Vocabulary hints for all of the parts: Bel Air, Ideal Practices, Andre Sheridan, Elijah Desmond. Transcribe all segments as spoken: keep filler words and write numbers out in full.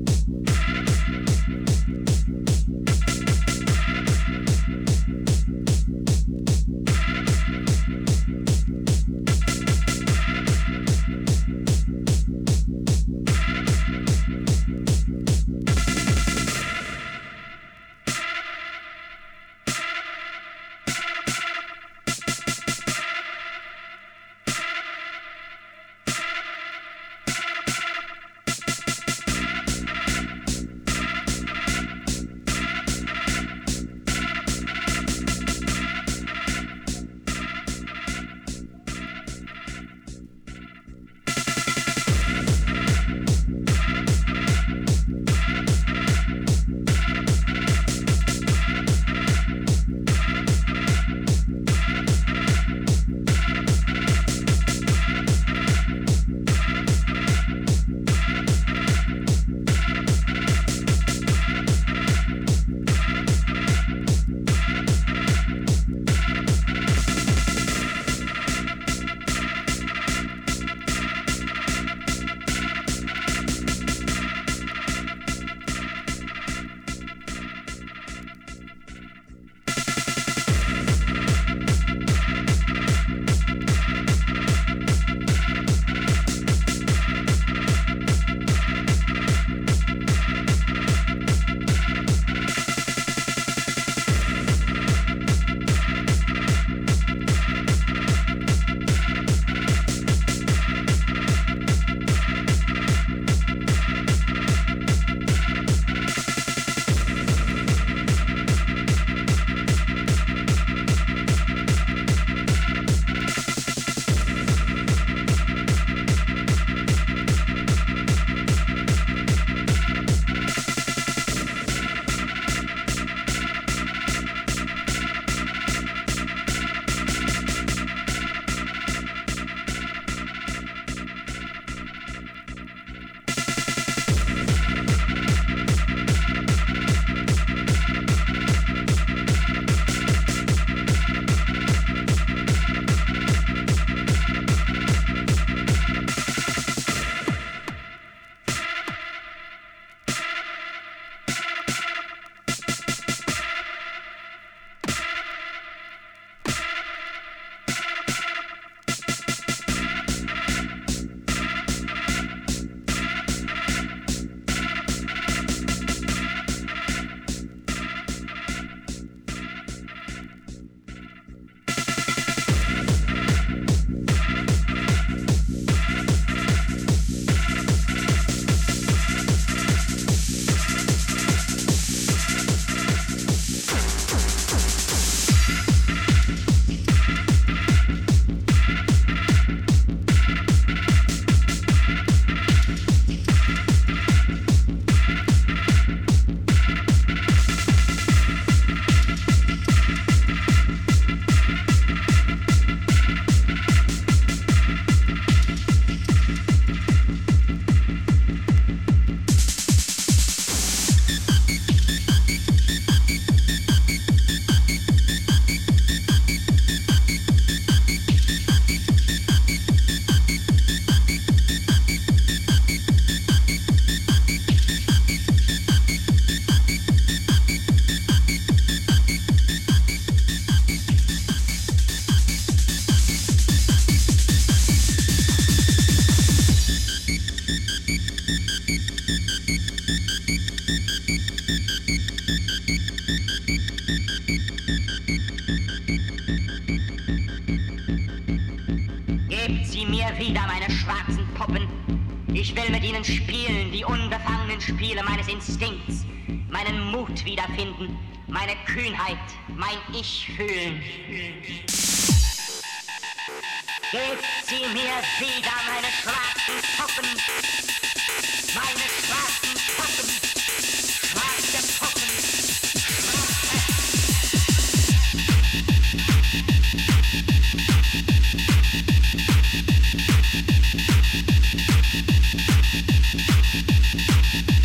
We'll be right back.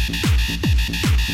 We'll be right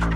back.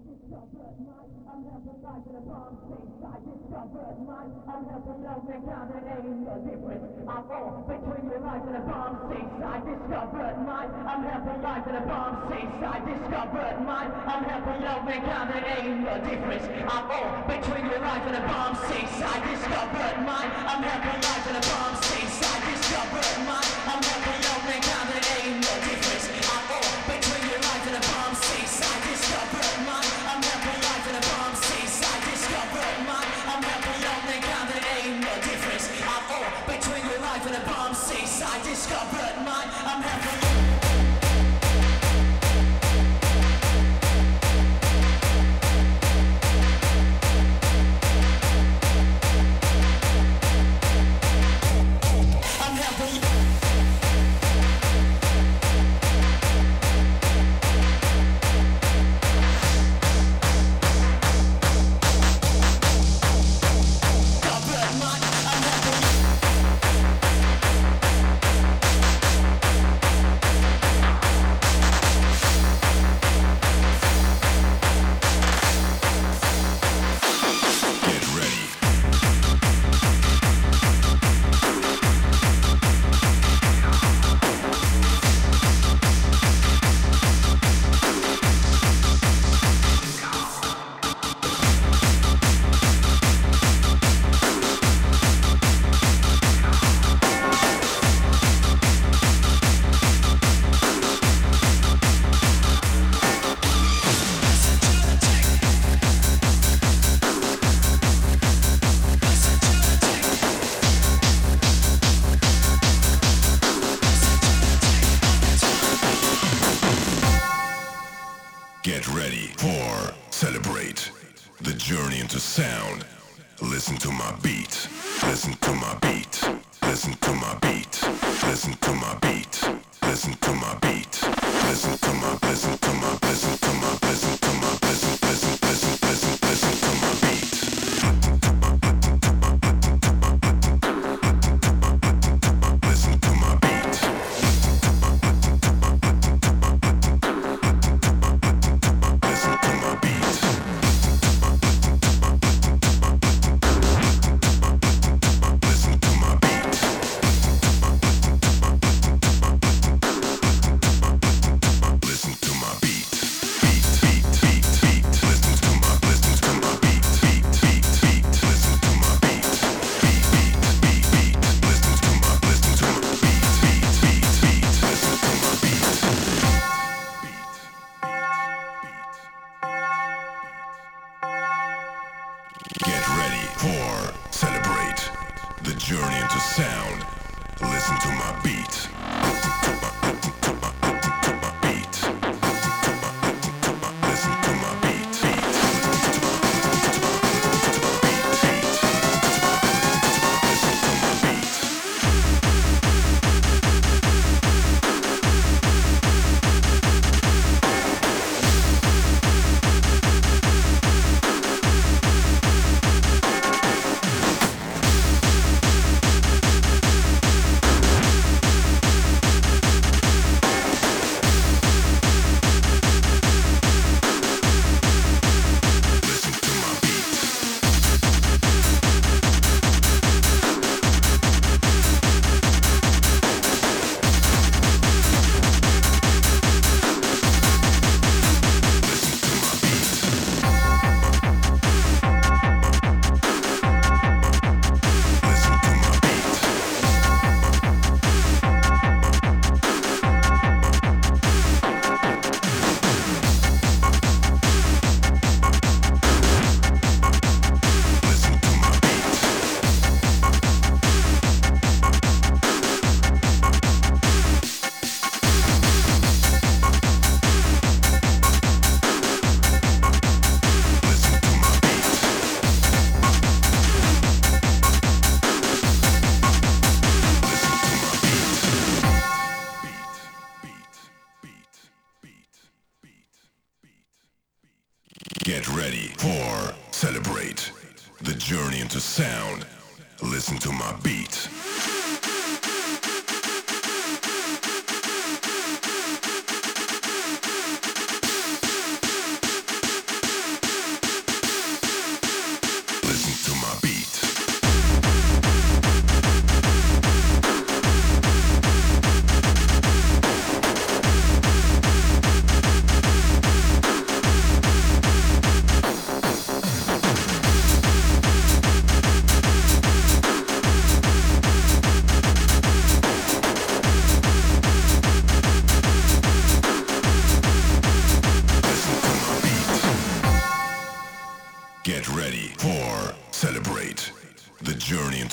discovered mine, I'm never like the bomb things I discovered mine, I'm never love me dominating the difference I'm all between the lies and the bomb things I discovered mine, I'm never like the bomb things I discovered mine, I'm never love me dominating the difference I'm all between the lies and the bomb things I discovered mine, I'm never like the bomb things I discovered mine, I'm never love me dominating the difference I'm all between the lies and the bomb things I discovered mine.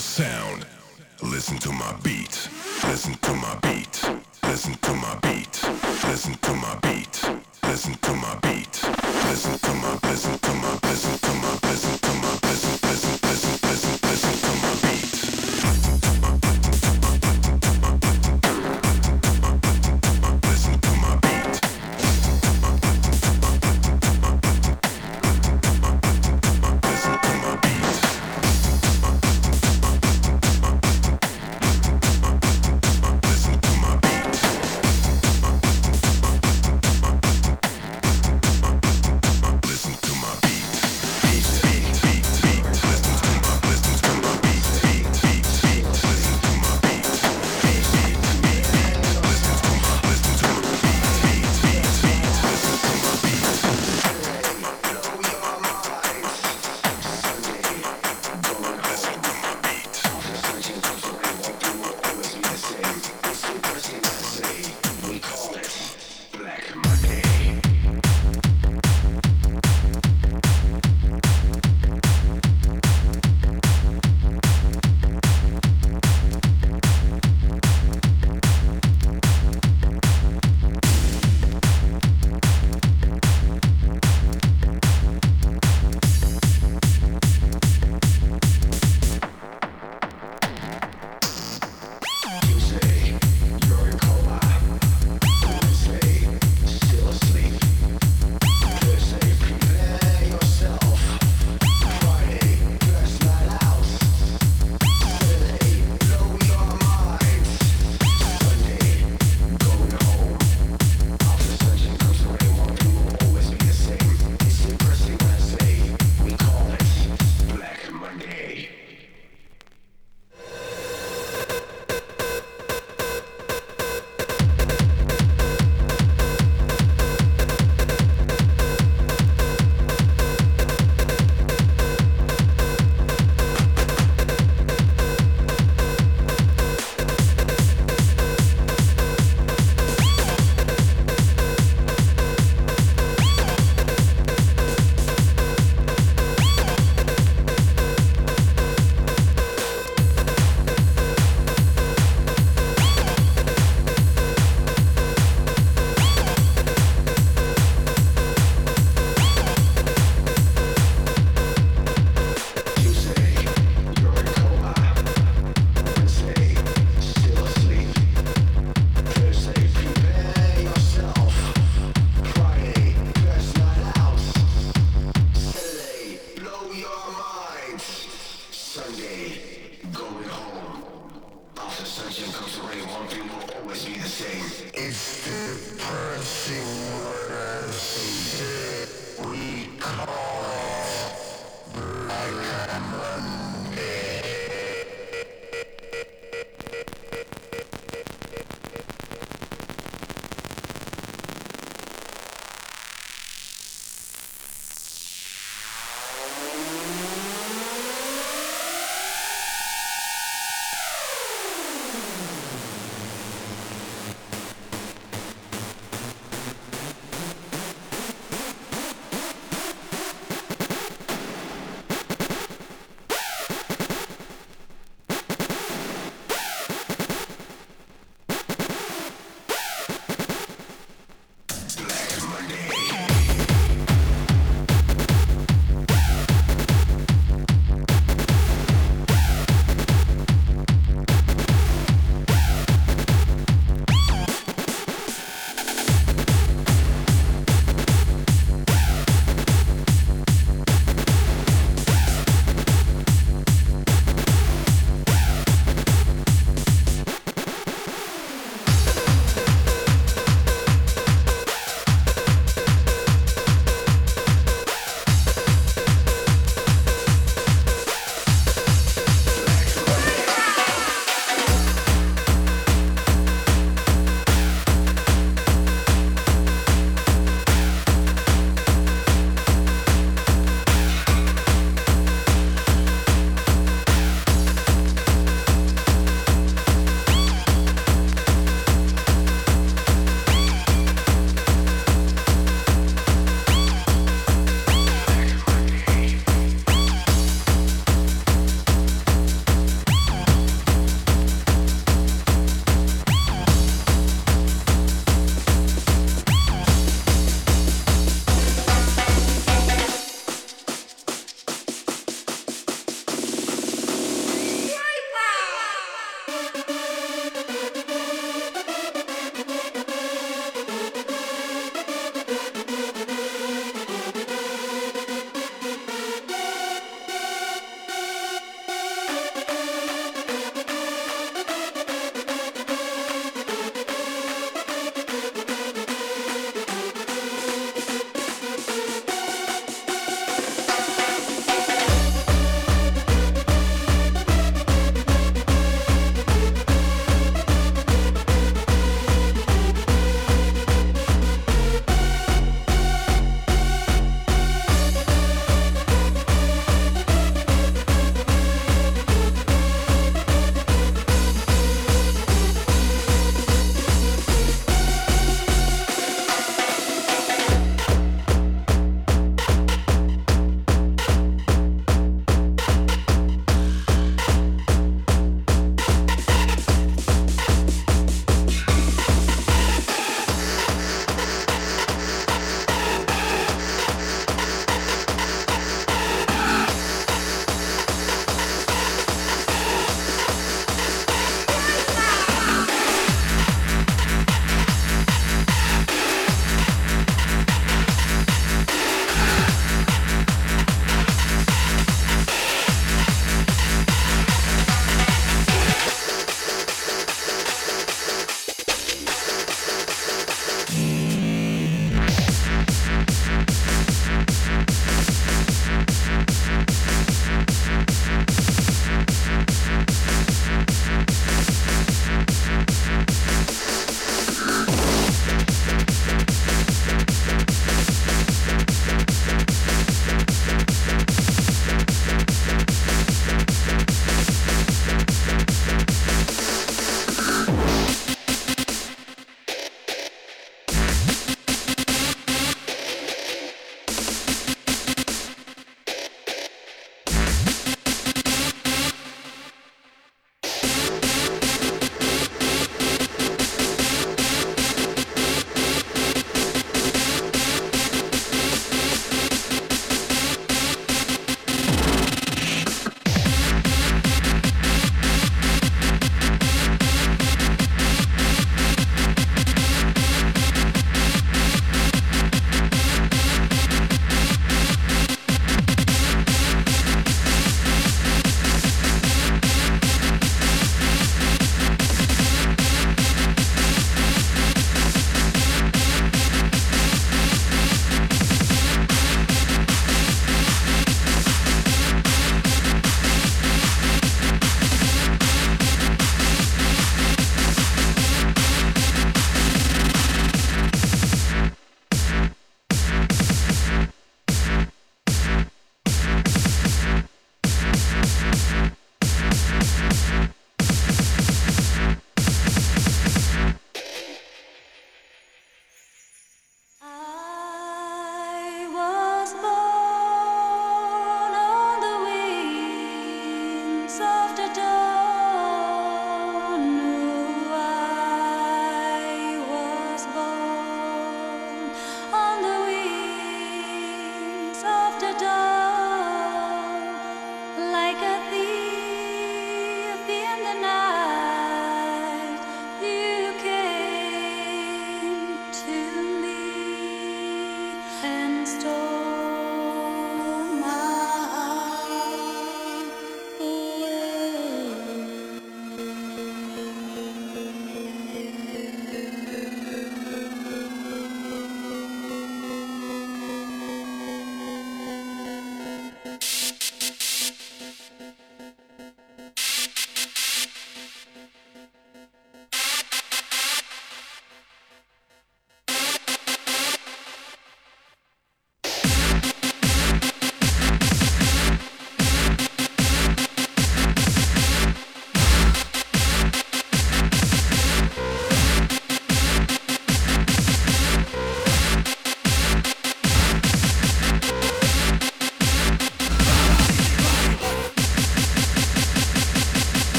to sound. Listen to my beat. Listen to my beat. Listen to my beat. Listen to my beat. Listen to my beat. Listen to my listen to my listen to my listen to my listen listen listen listen listen to my beat. Listen to my listen to my listen to my listen to my listen to my listen to my beat. Listen to my listen to my listen to my listen to my listen to my listen to my beat. Listen to my listen to my listen to my listen to my listen to my listen to my beat. Listen to my listen to my listen to my listen to my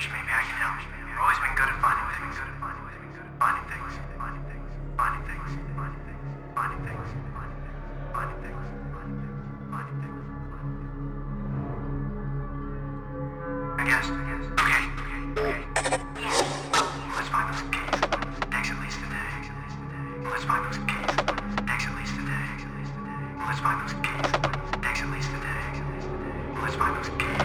search, maybe I can help. I've always been good at finding things. Finding things. Finding things. Finding things. Finding things. Finding things. Finding things. Finding things. Finding things. I guess. I guess. Okay. Okay. Okay. Let's find those keys. Takes at least a day. Let's find those keys. Takes at least a day. Let's find those keys. Takes at least a day. Let's find those keys.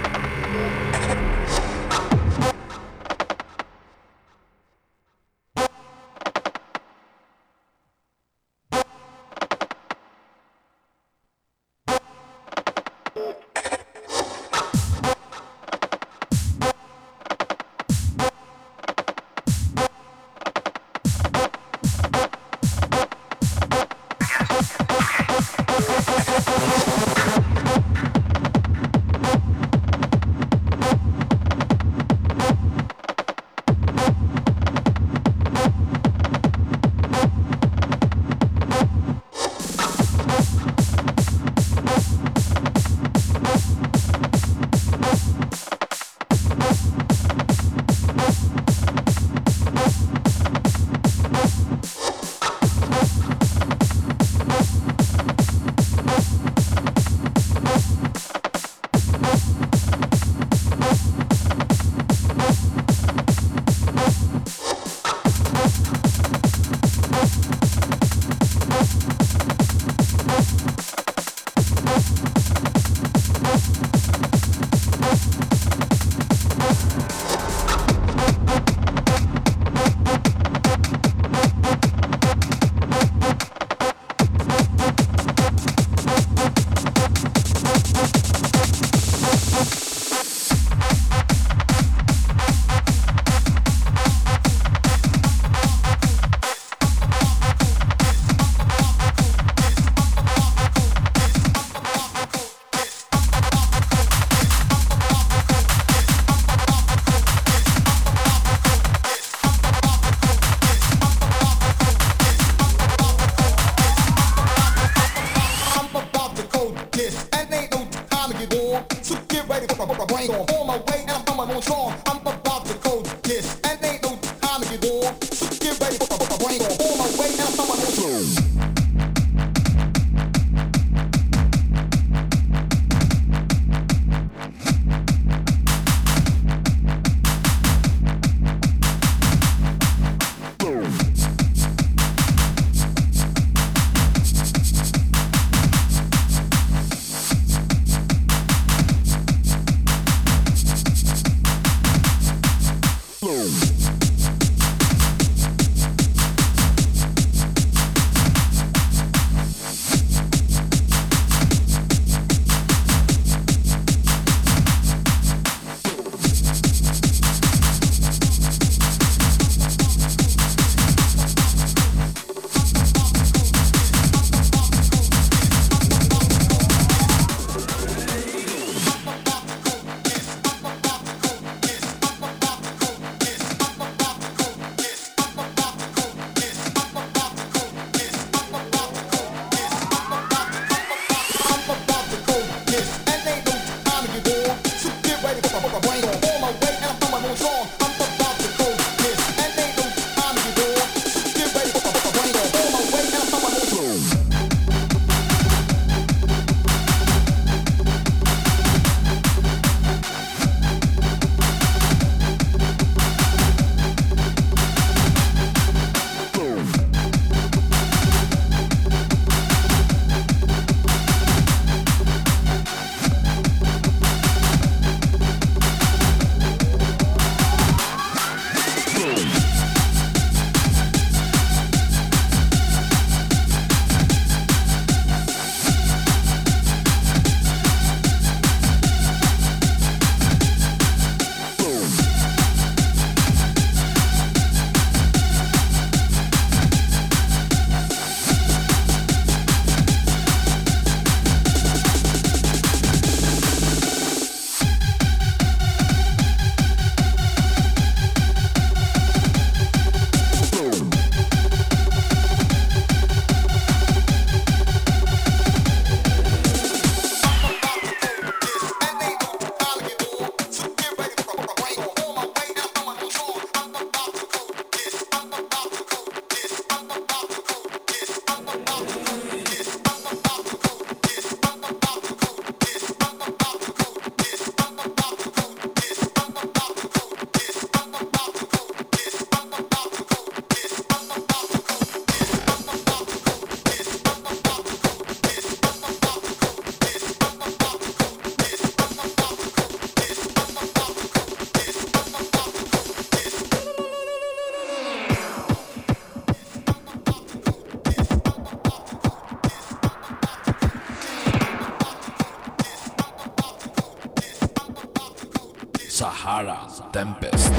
Tempest.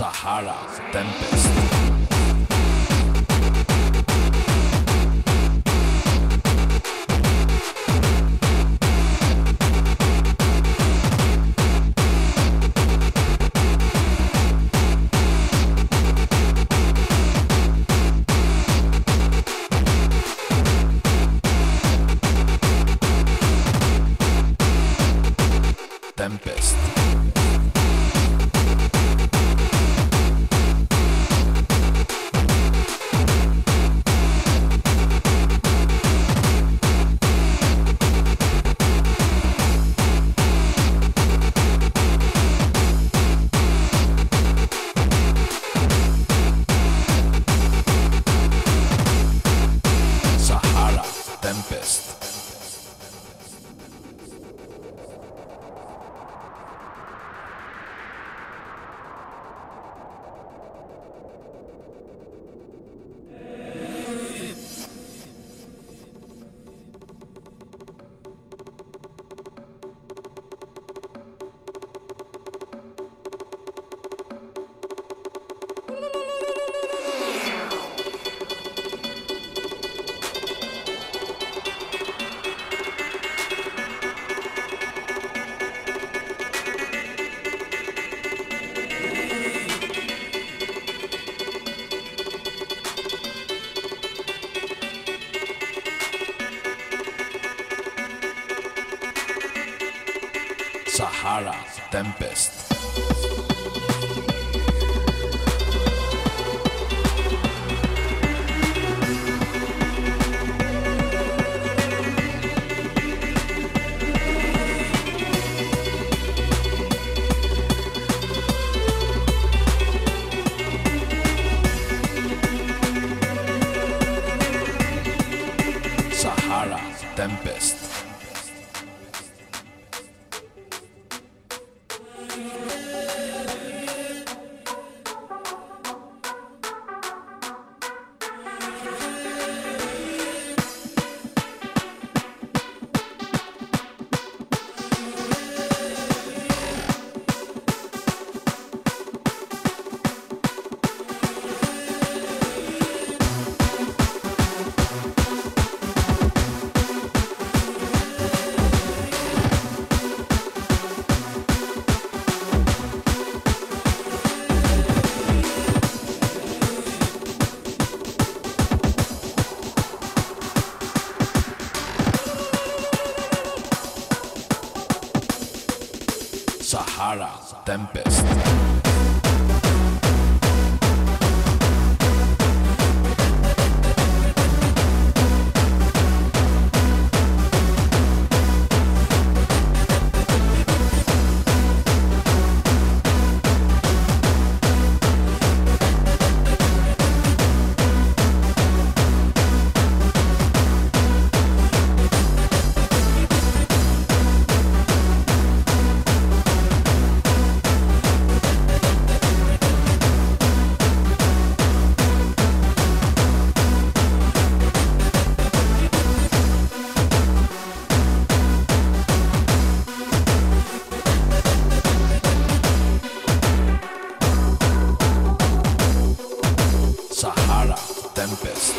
Sahara Tempest. Sahara Tempest. Sahara Tempest. Sahara Tempest. Sarà Tempest.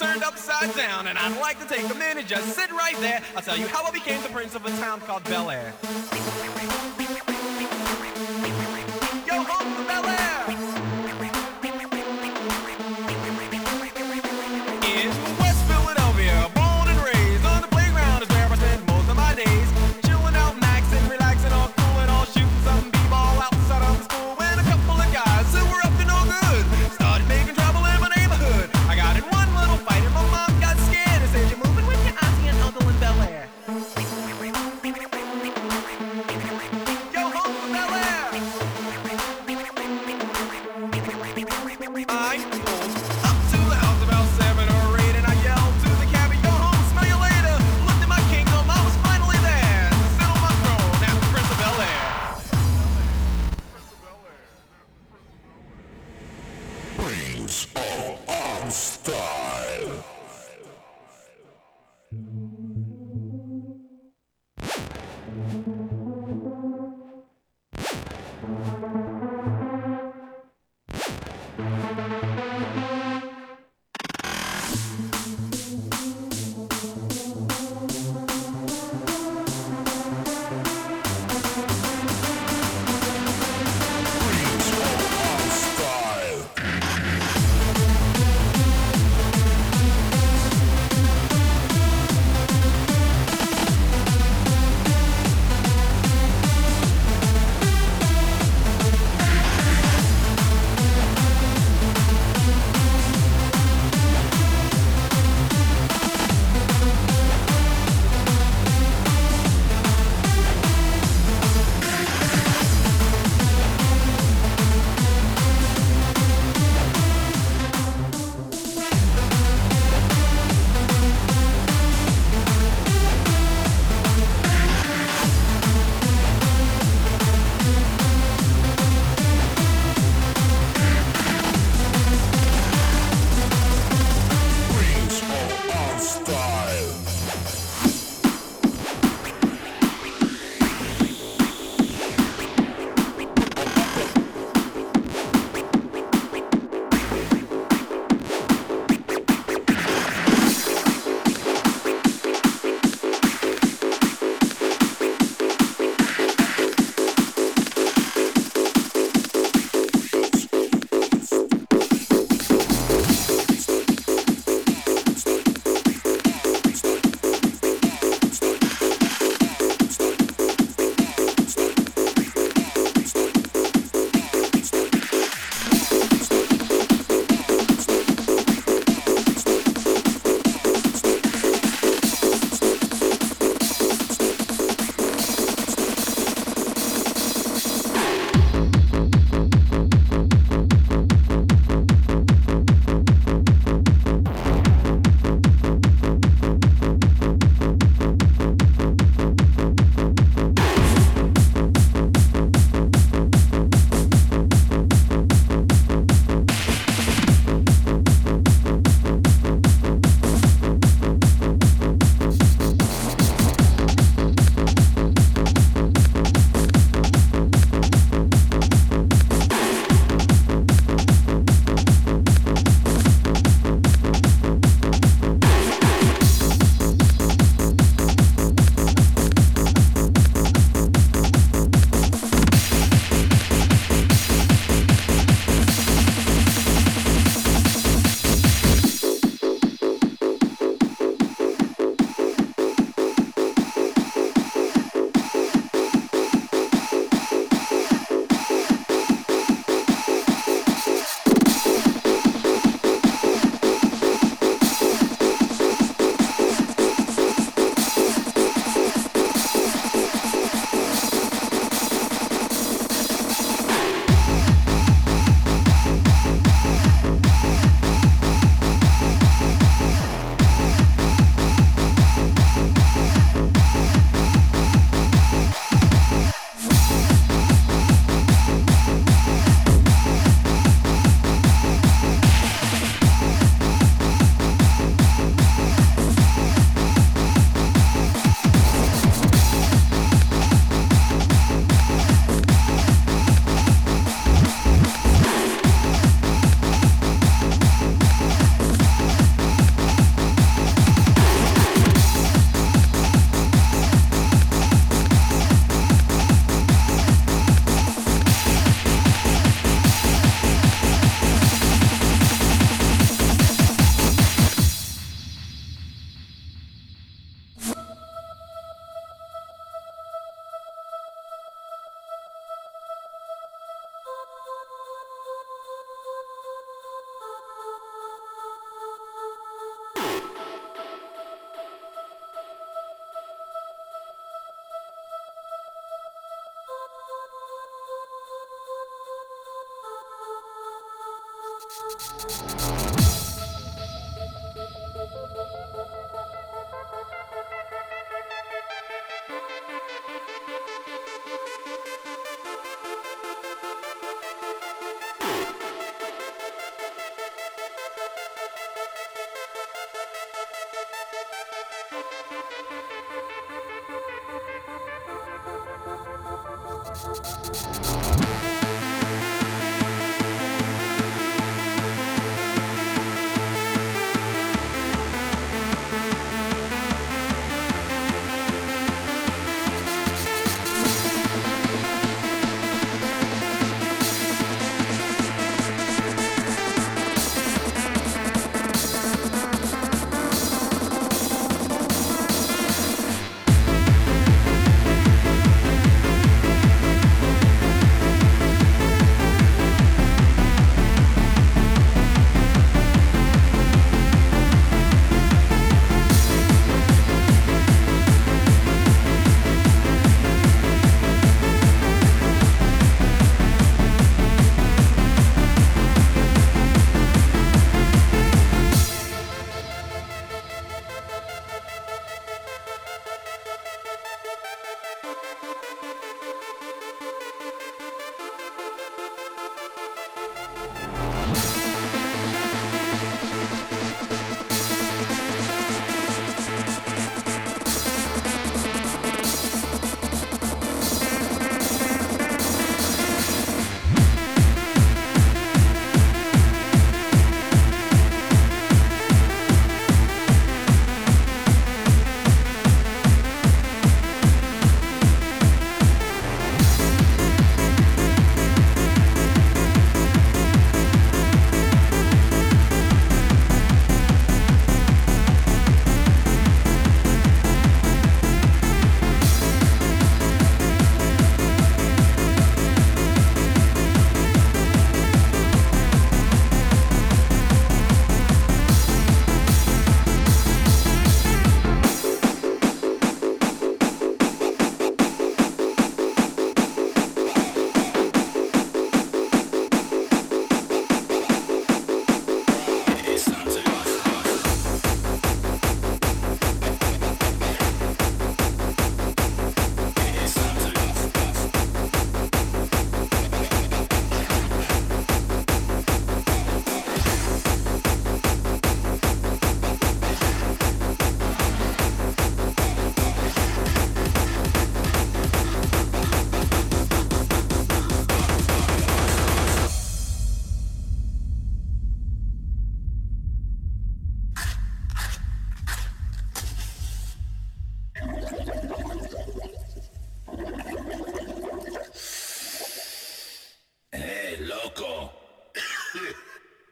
turned upside down, and I'd like to take a minute, just sit right there. I'll tell you how I became the prince of a town called Bel Air. Yo ho, the Bel Air! In West Philadelphia, born and raised, on the playground is where I spend most of my days. Chilling out, maxing, relaxing, all cool and all shooting some b-ball outside of school. When a couple of guys who were up to no good started making trouble in my neighborhood. I got in one little fight and my mom got scared and said, "You're moving with your auntie and uncle in Bel Air." Yo ho, the Bel Air! I pulled up to the house about seven or eight, and I yelled to the cabbie, "Go home, smell you later." Looked at my kingdom, I was finally there. Sit on my throne, now the Prince of Bel Air. Prince of Amstyle. Prince of Amstyle.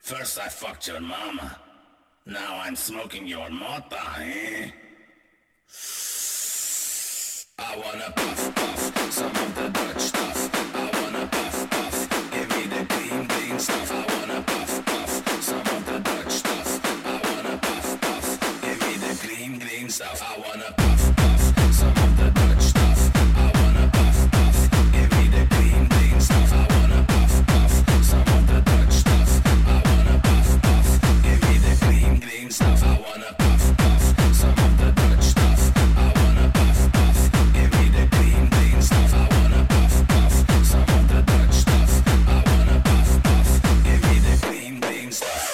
First I fucked your mama, now I'm smoking your mota, eh? I wanna puff puff, some of the Dutch stuff. I wanna puff puff, give me the clean clean stuff. I wanna puff puff, some of the Dutch stuff. I wanna puff puff, give me the clean clean stuff. I wanna puff puff, some of the Dutch stuff. I wanna puff puff, give me the clean clean stuff. I wanna puff puff, some of the Dutch stuff. Stuff. I wanna puff puff, some of the Dutch stuff. I wanna puff puff, give me the clean clean stuff. I wanna puff puff, some of the Dutch stuff. I wanna puff puff, give me the clean clean stuff.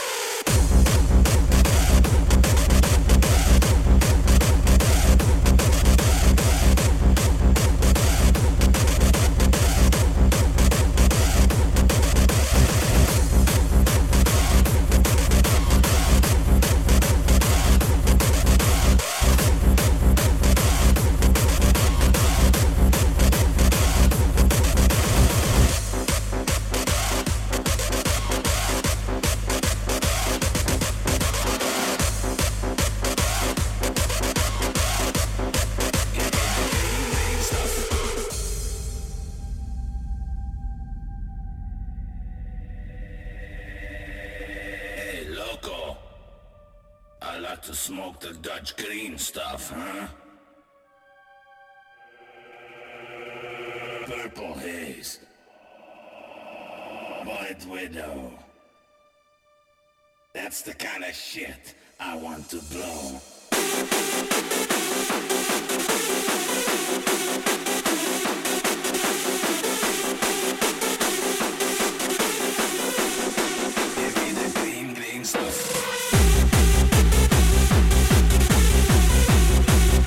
Stuff, huh? Purple haze, white widow. That's the kind of shit I want to blow. Give me the green, green stuff. We'll be right back.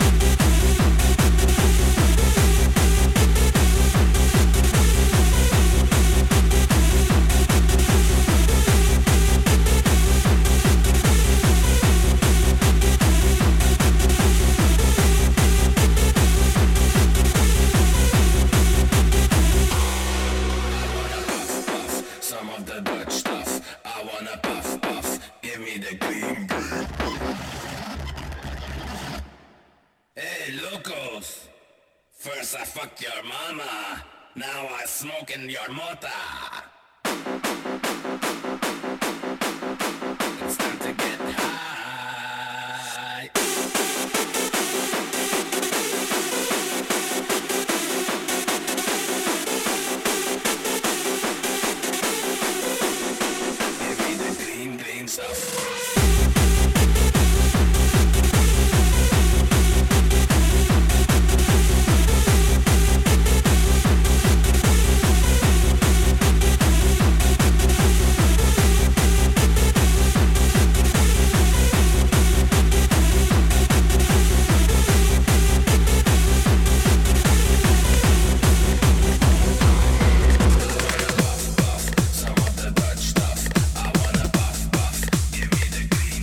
ride qui. Hey, locos! First I fucked your mama, now I smoke in your mota. It's time to get high. Give me the green beans of... Give me the green.